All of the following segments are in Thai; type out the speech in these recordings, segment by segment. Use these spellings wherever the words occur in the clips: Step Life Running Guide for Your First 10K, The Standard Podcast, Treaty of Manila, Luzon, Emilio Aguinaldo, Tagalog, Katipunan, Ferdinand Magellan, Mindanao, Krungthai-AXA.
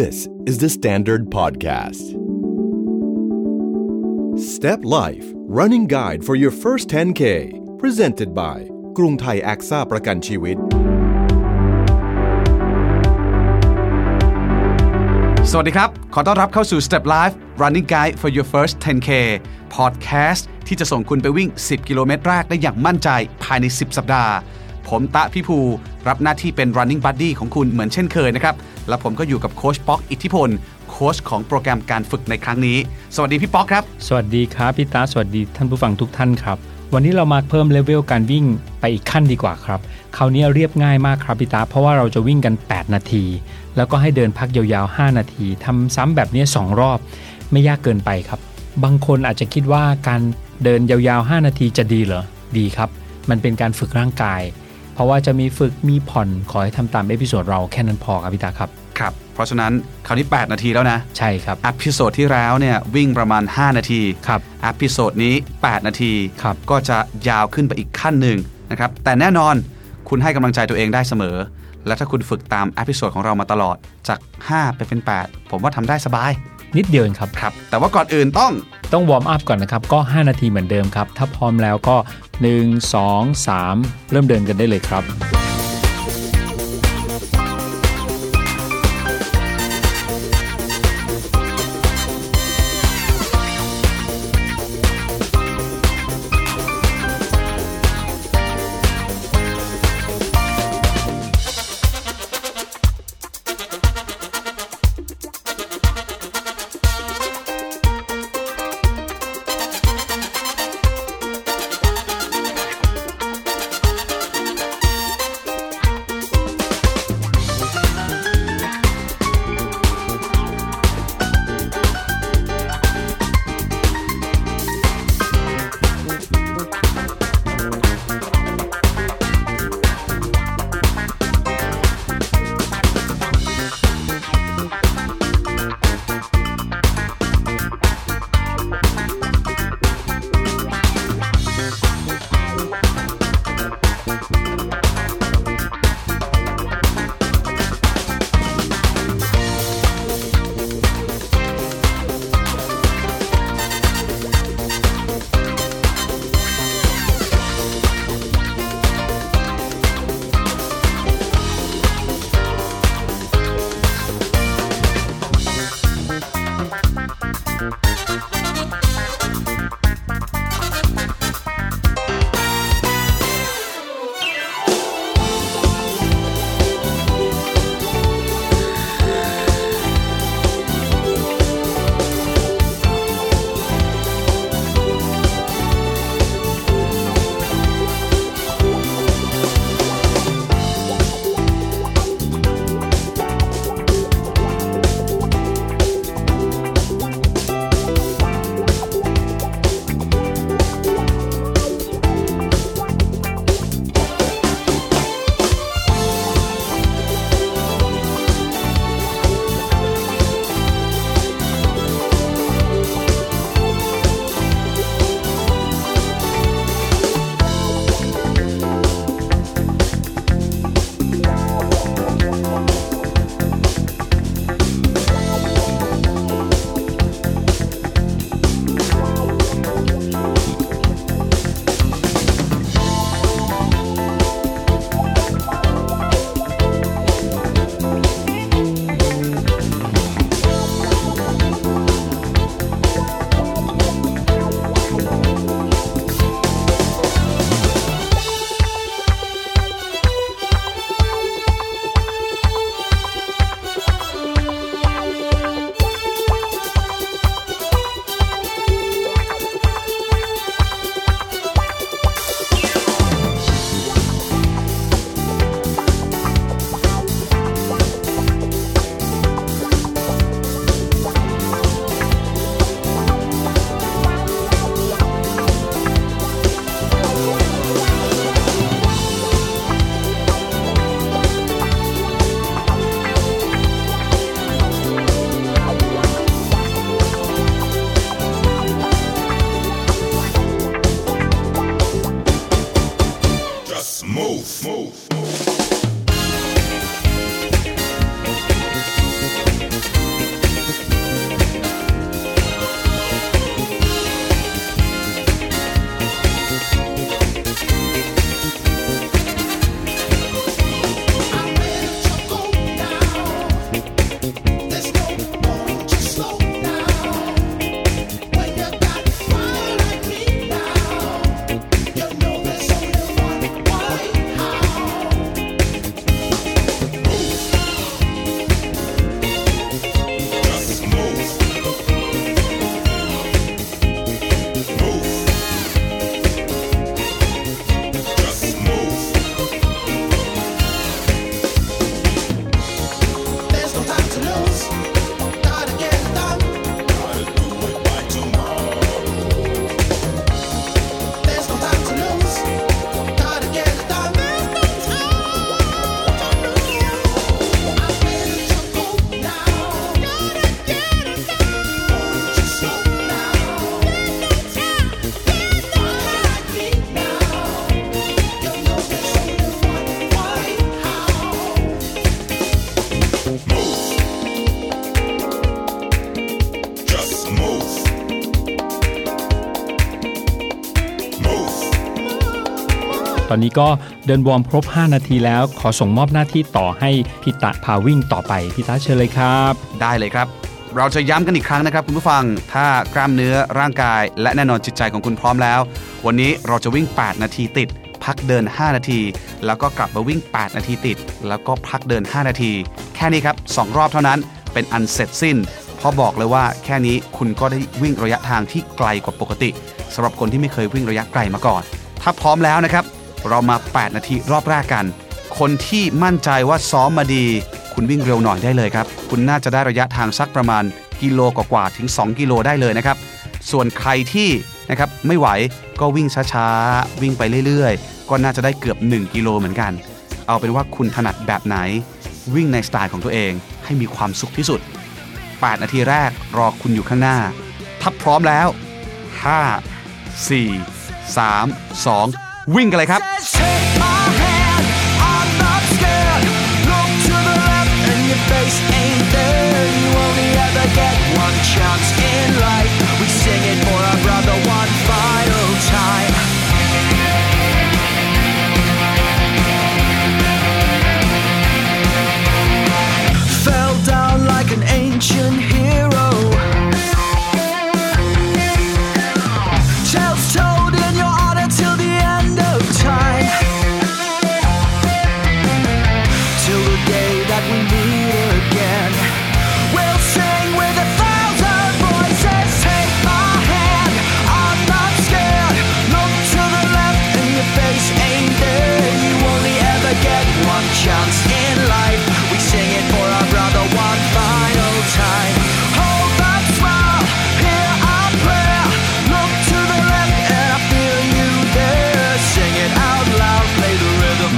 This is the Standard Podcast. Step Life Running Guide for Your First 10K, presented by Krungthai-AXA ประกันชีวิตสวัสดีครับขอต้อนรับเข้าสู่ Step Life Running Guide for Your First 10K Podcast ที่จะส่งคุณไปวิ่ง10กิโลเมตรแรกได้อย่างมั่นใจภายใน10สัปดาห์ผมตะพี่ภูรับหน้าที่เป็น running buddy ของคุณเหมือนเช่นเคยนะครับและผมก็อยู่กับโค้ชป๊อกอิทธิพลโค้ชของโปรแกรมการฝึกในครั้งนี้สวัสดีพี่ป๊อกครับสวัสดีครับพี่ตะสวัสดีท่านผู้ฟังทุกท่านครับวันนี้เรามาเพิ่มเลเวลการวิ่งไปอีกขั้นดีกว่าครับคราวนี้เรียบง่ายมากครับพี่ตะเพราะว่าเราจะวิ่งกัน8นาทีแล้วก็ให้เดินพักยาวๆ5นาทีทำซ้ำแบบนี้2รอบไม่ยากเกินไปครับบางคนอาจจะคิดว่าการเดินยาวๆ5นาทีจะดีเหรอดีครับมันเป็นการฝึกร่างกายเพราะว่าจะมีฝึกมีผ่อนขอให้ทำตามเอพิโซดเราแค่นั้นพอครับพี่ตาครับครับเพราะฉะนั้นคราวนี้8นาทีแล้วนะใช่ครับเอพิโซดที่แล้วเนี่ยวิ่งประมาณ5นาทีครับเอพิโซดนี้8นาทีครับก็จะยาวขึ้นไปอีกขั้นหนึ่งนะครับแต่แน่นอนคุณให้กำลังใจตัวเองได้เสมอและถ้าคุณฝึกตามเอพิโซดของเรามาตลอดจาก5ไปเป็น8ผมว่าทำได้สบายนิดเดียวครับครับแต่ว่าก่อนอื่นต้องวอร์มอัพก่อนนะครับก็5นาทีเหมือนเดิมครับถ้าพร้อมแล้วก็1 2 3เริ่มเดินกันได้เลยครับ อนนี้ก็เดินวอร์มครบ5นาทีแล้วขอส่งมอบหน้าที่ต่อให้พี่ตะพาวิ่งต่อไปพี่ตะเชิญเลยครับได้เลยครับเราจะย้ำกันอีกครั้งนะครับคุณผู้ฟังถ้ากล้ามเนื้อร่างกายและแน่นอนจิตใจของคุณพร้อมแล้ววันนี้เราจะวิ่ง8นาทีติดพักเดิน5นาทีแล้วก็กลับมาวิ่ง8นาทีติดแล้วก็พักเดิน5นาทีแค่นี้ครับ2รอบเท่านั้นเป็นอันเสร็จสิ้นเพราะบอกเลยว่าแค่นี้คุณก็ได้วิ่งระยะทางที่ไกลกว่าปกติสำหรับคนที่ไม่เคยวิ่งระยะไกลมาก่อนถ้าพร้อมแล้วนะครับเรามา8นาทีรอบแรกกันคนที่มั่นใจว่าซ้อมมาดีคุณวิ่งเร็วหน่อยได้เลยครับคุณน่าจะได้ระยะทางสักประมาณกิโลกว่าๆถึง2กิโลได้เลยนะครับส่วนใครที่นะครับไม่ไหวก็วิ่งช้าๆวิ่งไปเรื่อยๆก็น่าจะได้เกือบ1กิโลเหมือนกันเอาเป็นว่าคุณถนัดแบบไหนวิ่งในสไตล์ของตัวเองให้มีความสุขที่สุด8นาทีแรกรอคุณอยู่ข้างหน้าถ้าพร้อมแล้ว5 4 3 2วิ่งกันเลยครับ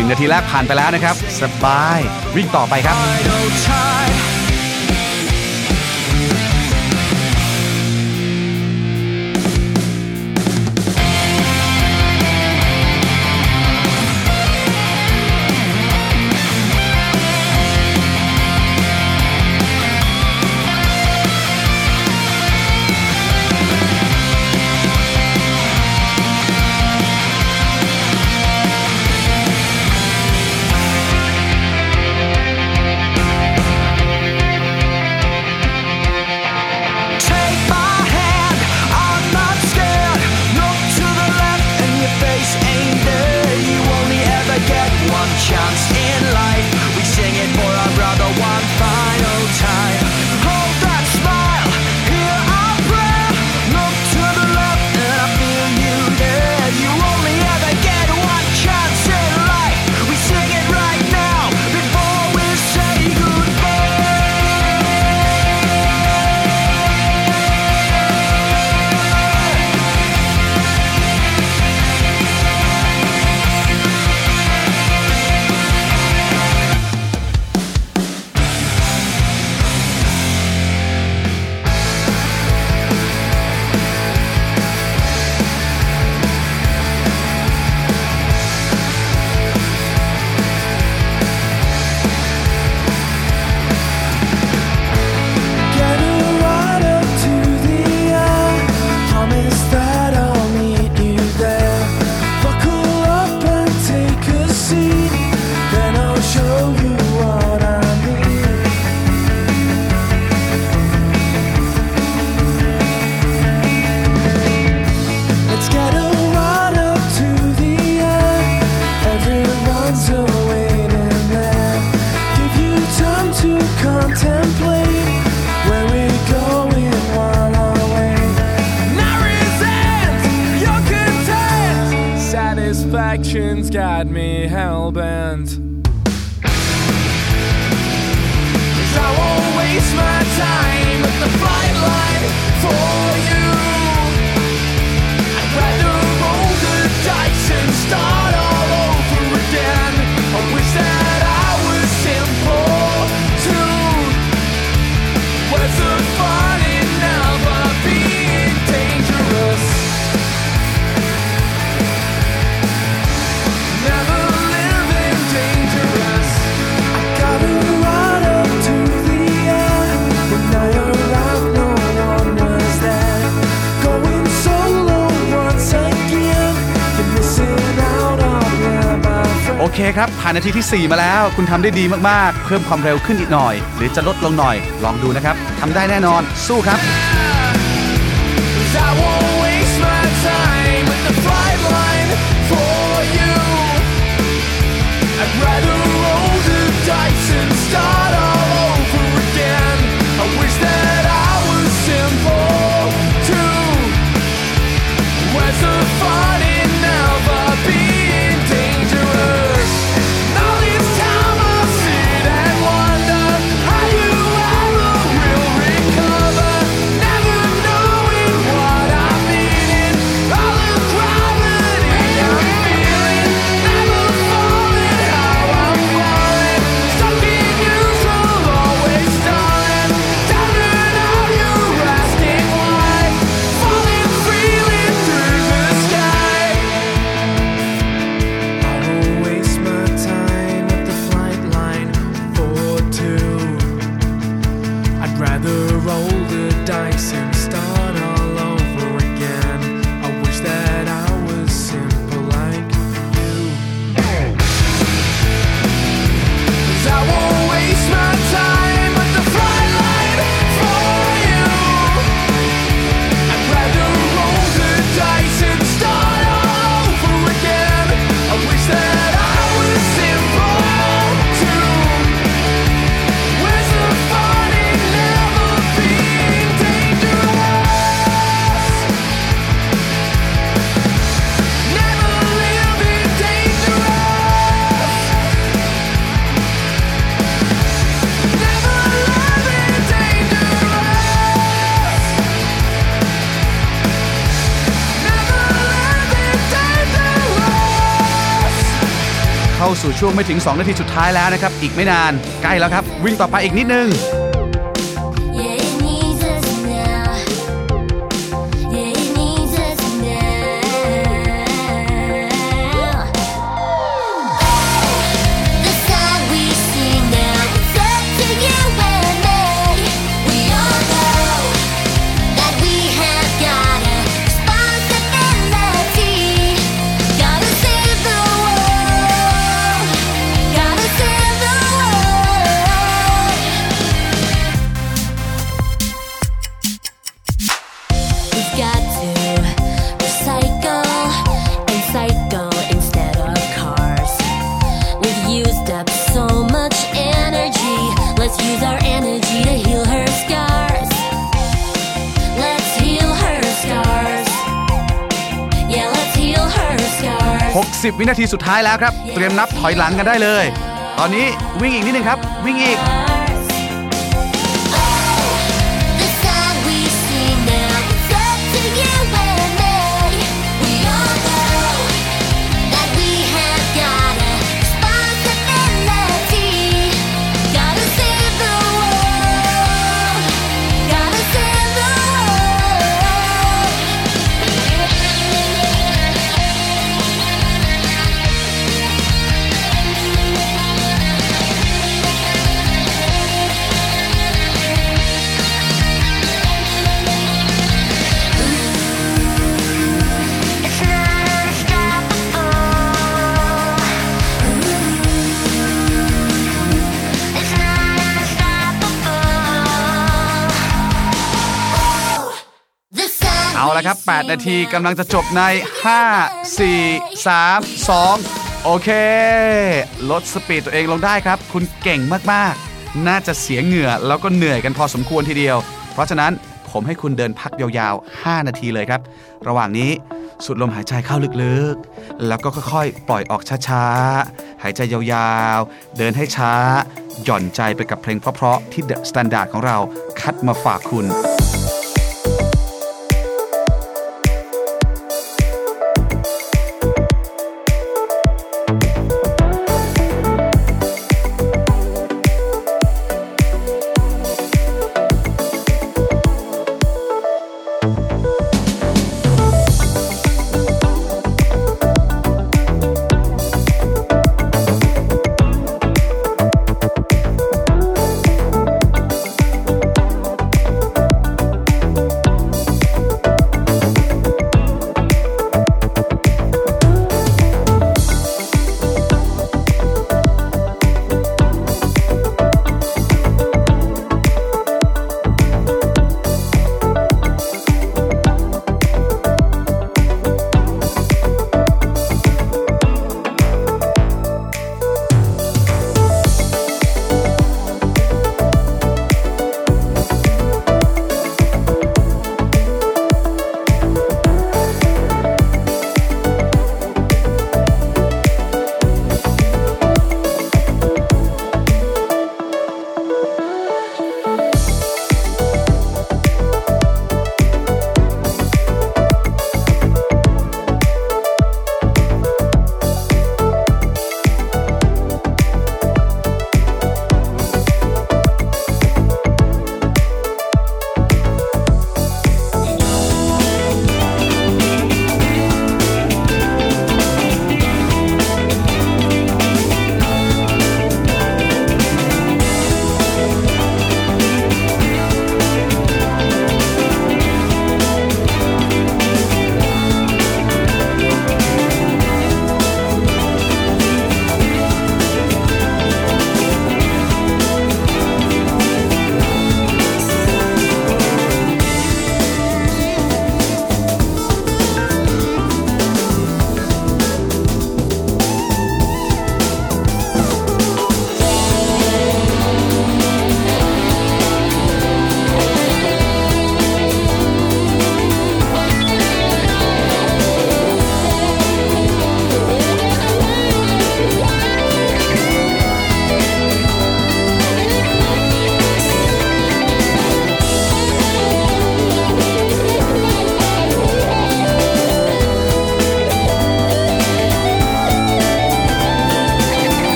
1 นาทีแรกผ่านไปแล้วนะครับสบายวิ่งต่อไปครับGot me hellbent 'Cause I won't waste my time at the flight line for you I'd rather roll the dice and start all over again I wish that I was simple too Where's the fun in now by being dangerous Never live in danger เคครับผ่านนาทีที่4มาแล้วคุณทำได้ดีมากๆเพิ่มความเร็วขึ้นอีกหน่อยหรือจะลดลงหน่อยลองดูนะครับทำได้แน่นอนสู้ครับเข้าสู่ช่วงไม่ถึง2นาทีสุดท้ายแล้วนะครับอีกไม่นานใกล้แล้วครับวิ่งต่อไปอีกนิดนึง60 วินาทีสุดท้ายแล้วครับเตรียมนับถอยหลังกันได้เลยตอนนี้วิ่งอีกนิดนึงครับวิ่งอีกเอาละครับ8นาทีกำลังจะจบใน5 4 3 2โอเคลดสปีดตัวเองลงได้ครับคุณเก่งมากๆน่าจะเสียเหงื่อแล้วก็เหนื่อยกันพอสมควรทีเดียวเพราะฉะนั้นผมให้คุณเดินพักยาวๆ5นาทีเลยครับระหว่างนี้สูดลมหายใจเข้าลึกๆแล้วก็ค่อยๆปล่อยออกช้าๆหายใจยาวๆเดินให้ช้าหย่อนใจไปกับเพลงเพราะๆที่ The Standard ของเราคัดมาฝากคุณ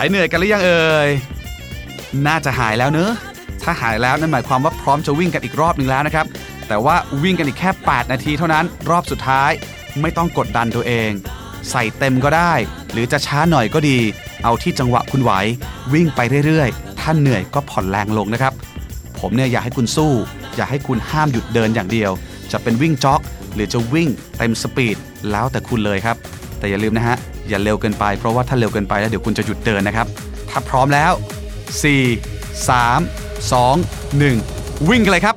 ายเหนื่อยกันหรือยังเอ่ยน่าจะหายแล้วเนอะถ้าหายแล้วนั่นหมายความว่าพร้อมจะวิ่งกันอีกรอบนึงแล้วนะครับแต่ว่าวิ่งกันอีกแค่8นาทีเท่านั้นรอบสุดท้ายไม่ต้องกดดันตัวเองใส่เต็มก็ได้หรือจะช้าหน่อยก็ดีเอาที่จังหวะคุณไหววิ่งไปเรื่อยๆถ้าเหนื่อยก็ผ่อนแรงลงนะครับผมเนี่ยอยากให้คุณสู้อยากให้คุณห้ามหยุดเดินอย่างเดียวจะเป็นวิ่งจ็อกหรือจะวิ่งเต็มสปีดแล้วแต่คุณเลยครับแต่อย่าลืมนะฮะอย่าเร็วเกินไปเพราะว่าถ้าเร็วเกินไปแล้วเดี๋ยวคุณจะหยุดเดินนะครับถ้าพร้อมแล้ว4 3 2 1วิ่งกันเลยครับ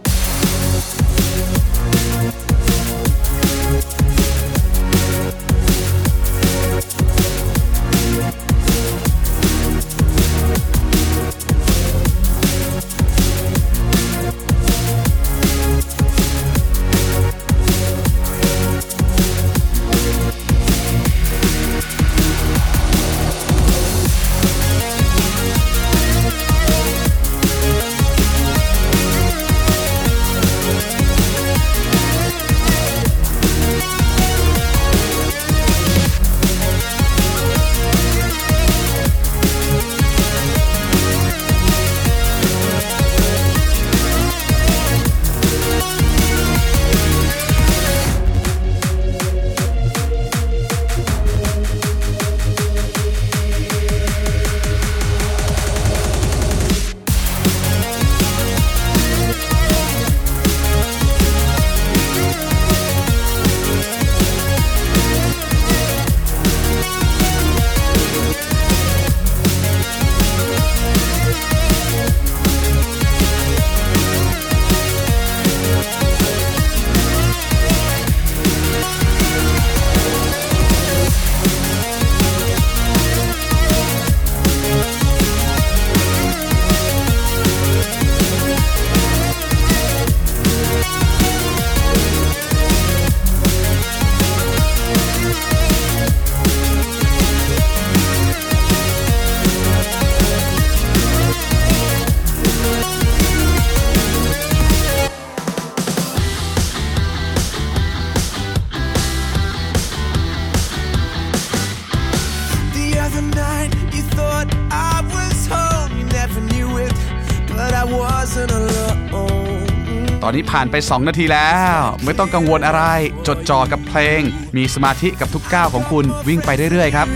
ตอนนี้ผ่านไป2นาทีแล้วไม่ต้องกังวลอะไรจดจ่อกับเพลงมีสมาธิกับทุกก้าวของคุณวิ่งไปเรื่อยๆครับ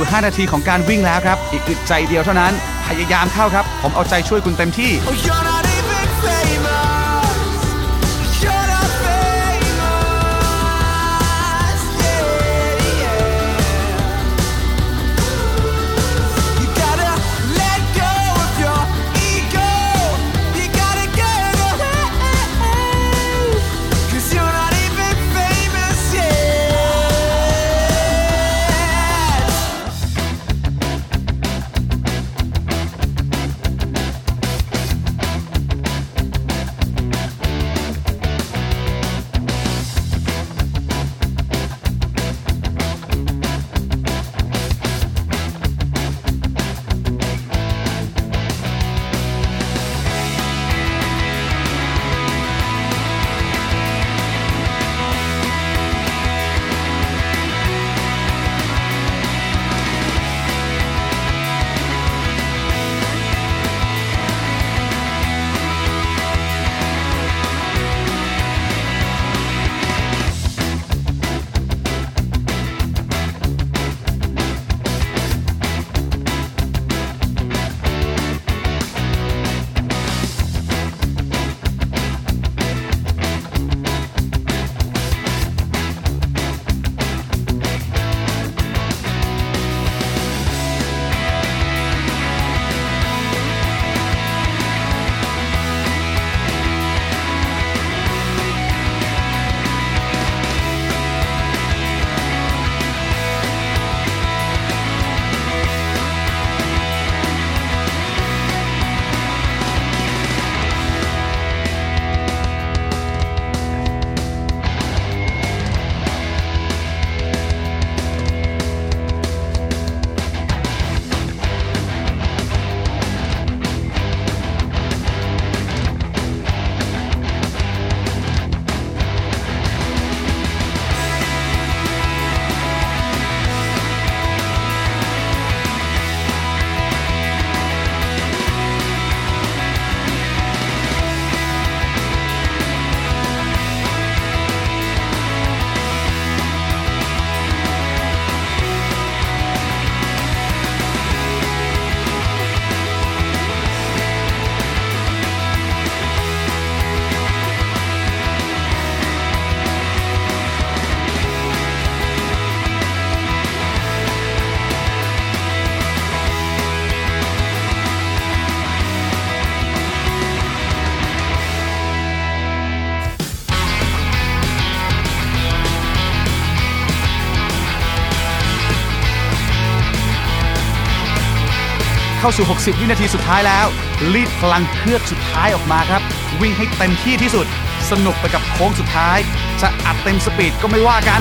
สู่5นาทีของการวิ่งแล้วครับอีกอึดใจเดียวเท่านั้นพยายามเข้าครับผมเอาใจช่วยคุณเต็มที่ เข้าสู่60วินาทีสุดท้ายแล้วรีดพลังเฮือกสุดท้ายออกมาครับวิ่งให้เต็มที่ที่สุดสนุกไปกับโค้งสุดท้ายจะอัดเต็มสปีดก็ไม่ว่ากัน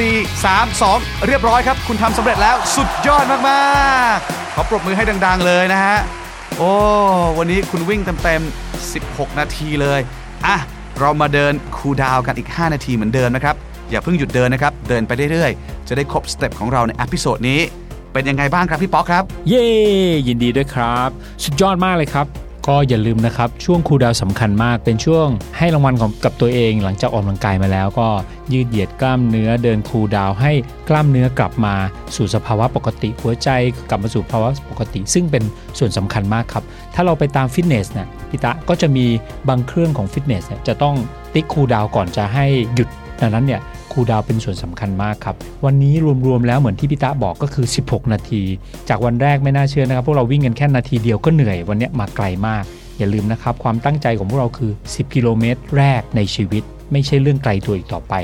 4, 3, 2เรียบร้อยครับคุณทำสำเร็จแล้วสุดยอดมากๆขอปรบมือให้ดังๆเลยนะฮะโอ้วันนี้คุณวิ่งเต็มๆ16นาทีเลยอ่ะเรามาเดินคูลดาวน์กันอีก5นาทีเหมือนเดิมนะครับอย่าเพิ่งหยุดเดินนะครับเดินไปเรื่อยๆจะได้ครบสเต็ปของเราในเอพิโซดนี้เป็นยังไงบ้างครับพี่ป๊อกครับเย้ยินดีด้วยครับสุดยอดมากเลยครับก็อย่าลืมนะครับช่วงคูลดาวน์สำคัญมากเป็นช่วงให้รางวัลกับตัวเองหลังจากออกกำลังกายมาแล้วก็ยืดเหยียดกล้ามเนื้อเดินคูลดาวน์ให้กล้ามเนื้อกลับมาสู่สภาวะปกติหัวใจกลับมาสู่ภาวะปกติซึ่งเป็นส่วนสำคัญมากครับถ้าเราไปตามฟิตเนสเนี่ยพี่ตะก็จะมีบางเครื่องของฟิตเนสเนี่ยจะต้องติ๊กคูลดาวน์ก่อนจะให้หยุดดังนั้นเนี่ยคูลดาวน์เป็นส่วนสำคัญมากครับวันนี้รวมๆแล้วเหมือนที่พี่ตะบอกก็คือ16นาทีจากวันแรกไม่น่าเชื่อนะครับพวกเราวิ่งกันแค่นาทีเดียวก็เหนื่อยวันนี้มาไกลมากอย่าลืมนะครับความตั้งใจของพวกเราคือ10กิโลเมตรแรกในชีวิตไม่ใช่เรื่องไกลตัวอีกต่อไป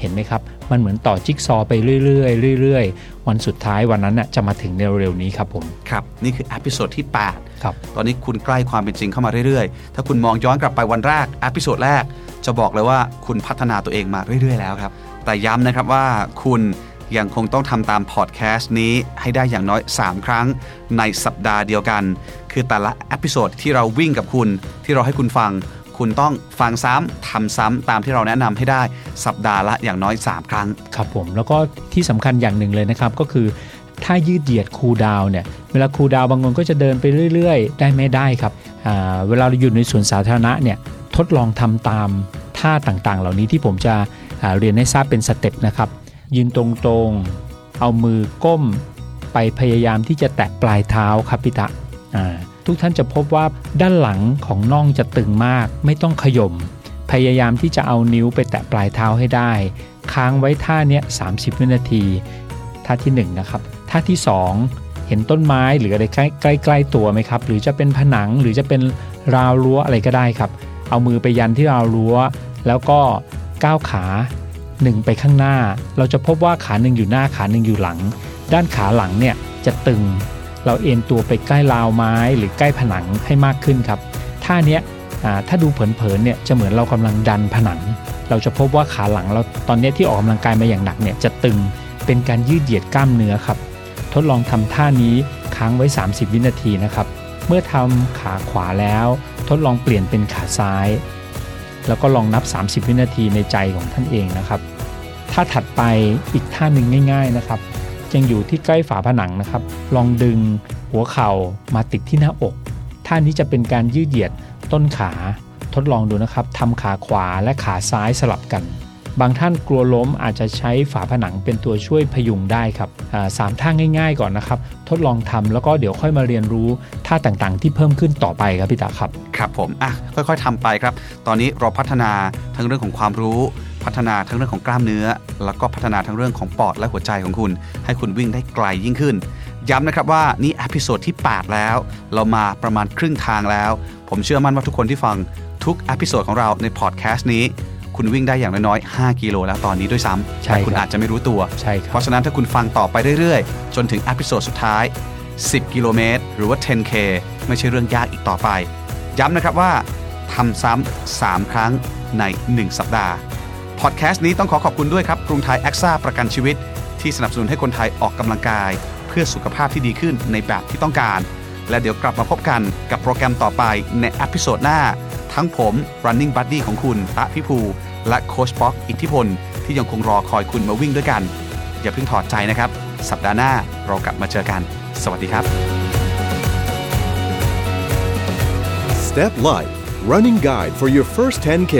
เห็นไหมครับมันเหมือนต่อจิ๊กซอไปเรื่อยๆเรื่อยๆวันสุดท้ายวันนั้นน่ะจะมาถึงเร็วๆนี้ครับผมครับนี่คือเอพิโซดที่8ครับตอนนี้คุณใกล้ความเป็นจริงเข้ามาเรื่อยๆถ้าคุณมองย้อนกลับไปวันแรกเอพิโซดแรกจะบอกเลยว่าคุณพัฒนาตัวเองมาเรื่อยๆแล้วครับแต่ย้ำนะครับว่าคุณยังคงต้องทำตามพอดแคสต์นี้ให้ได้อย่างน้อย3ครั้งในสัปดาห์เดียวกันคือแต่ละเอพิโซดที่เราวิ่งกับคุณที่เราให้คุณฟังคุณต้องฟังซ้ำทำซ้ำตามที่เราแนะนำให้ได้สัปดาห์ละอย่างน้อย3ครั้งครับผมแล้วก็ที่สำคัญอย่างหนึ่งเลยนะครับก็คือถ้ายืดเหยียดคูลดาวน์เนี่ยเวลาคูลดาวน์บางคนก็จะเดินไปเรื่อยๆได้ไม่ได้ครับเวลาเราอยู่ในสวนสาธารณะเนี่ยทดลองทำตามท่าต่างๆเหล่านี้ที่ผมจะเรียนให้ทราบเป็นสเต็ปนะครับยืนตรงๆเอามือก้มไปพยายามที่จะแตะปลายเท้าครับพี่ตะทุกท่านจะพบว่าด้านหลังของน่องจะตึงมากไม่ต้องขย่มพยายามที่จะเอานิ้วไปแตะปลายเท้าให้ได้ค้างไว้ท่าเนี้ย30วินาทีท่าที่1นะครับท่าที่2เห็นต้นไม้หรืออะไรใกล้ๆตัวไหมครับหรือจะเป็นผนังหรือจะเป็นราวรั้วอะไรก็ได้ครับเอามือไปยันที่ราวรั้วแล้วก็ก้าวขาหนึ่งไปข้างหน้าเราจะพบว่าขาหนึ่งอยู่หน้าขาหนึ่งอยู่หลังด้านขาหลังเนี่ยจะตึงเราเอนตัวไปใกล้ราวไม้หรือใกล้ผนังให้มากขึ้นครับท่าเนี้ยถ้าดูเผินๆเนี่ยจะเหมือนเรากำลังดันผนังเราจะพบว่าขาหลังเราตอนนี้ที่ออกกำลังกายมาอย่างหนักเนี่ยจะตึงเป็นการยืดเหยียดกล้ามเนื้อครับทดลองทำท่านี้ค้างไว้30วินาทีนะครับเมื่อทำขาขวาแล้วทดลองเปลี่ยนเป็นขาซ้ายแล้วก็ลองนับ30วินาทีในใจของท่านเองนะครับถ้าถัดไปอีกท่าหนึ่งง่ายๆนะครับยังอยู่ที่ใกล้ฝาผนังนะครับลองดึงหัวเข่ามาติดที่หน้าอกท่านี้จะเป็นการยืดเหยียดต้นขาทดลองดูนะครับทำขาขวาและขาซ้ายสลับกันบางท่านกลัวล้มอาจจะใช้ฝาผนังเป็นตัวช่วยพยุงได้ครับ3ท่าง่ายๆก่อนนะครับทดลองทำแล้วก็เดี๋ยวค่อยมาเรียนรู้ท่าต่างๆที่เพิ่มขึ้นต่อไปครับพี่ตาครับครับผมอ่ะค่อยๆทำไปครับตอนนี้เราพัฒนาทั้งเรื่องของความรู้พัฒนาทั้งเรื่องของกล้ามเนื้อแล้วก็พัฒนาทั้งเรื่องของปอดและหัวใจของคุณให้คุณวิ่งได้ไกลยิ่งขึ้นย้ำนะครับว่านี่เอพิโซดที่8แล้วเรามาประมาณครึ่งทางแล้วผมเชื่อมั่นว่าทุกคนที่ฟังทุกเอพิโซดของเราในพอดแคสต์นี้คุณวิ่งได้อย่างน้อยๆ5กิโลแล้วตอนนี้ด้วยซ้ำแต่คุณอาจจะไม่รู้ตัวเพราะฉะนั้นถ้าคุณฟังต่อไปเรื่อยๆจนถึงเอพิโซดสุดท้าย10กิโลเมตรหรือว่า 10K ไม่ใช่เรื่องยากอีกต่อไปย้ำนะครับว่าทำซ้ำ3ครั้งใน1สัปดาห์พอดแคสต์นี้ต้องขอขอบคุณด้วยครับ Krungthai-AXA ประกันชีวิตที่สนับสนุนให้คนไทยออกกำลังกายเพื่อสุขภาพที่ดีขึ้นในแบบที่ต้องการและเดี๋ยวกลับมาพบกันกับโปรแกรมต่อไปในเอพิโซดหน้าทั้งผม Running Buddy ของคุณตะพิภูและโค้ชป๊อกอิทธิพลที่ยังคงรอคอยคุณมาวิ่งด้วยกัน อย่าเพิ่งถอดใจนะครับสัปดาห์หน้าเรากลับมาเจอกันสวัสดีครับ Step Life Running Guide for Your First 10K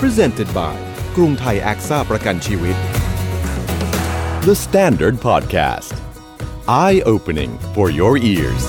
Presented by กรุงไทย AXA ประกันชีวิต The Standard Podcast Eye Opening for Your Ears